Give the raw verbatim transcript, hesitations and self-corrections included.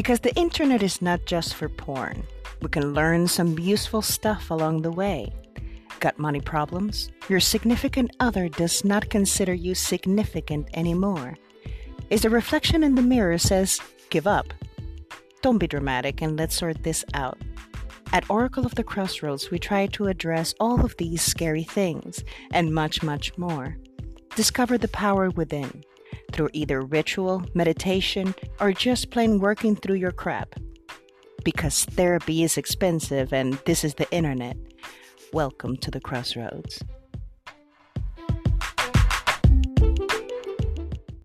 Because the internet is not just for porn. We can learn some useful stuff along the way. Got money problems? Your significant other does not consider you significant anymore. Is the reflection in the mirror says, give up? Don't be dramatic and let's sort this out. At Oracle of the Crossroads, we try to address all of these scary things and much, much more. Discover the power within through either ritual, meditation, or just plain working through your crap. Because therapy is expensive and this is the internet. Welcome to the Crossroads.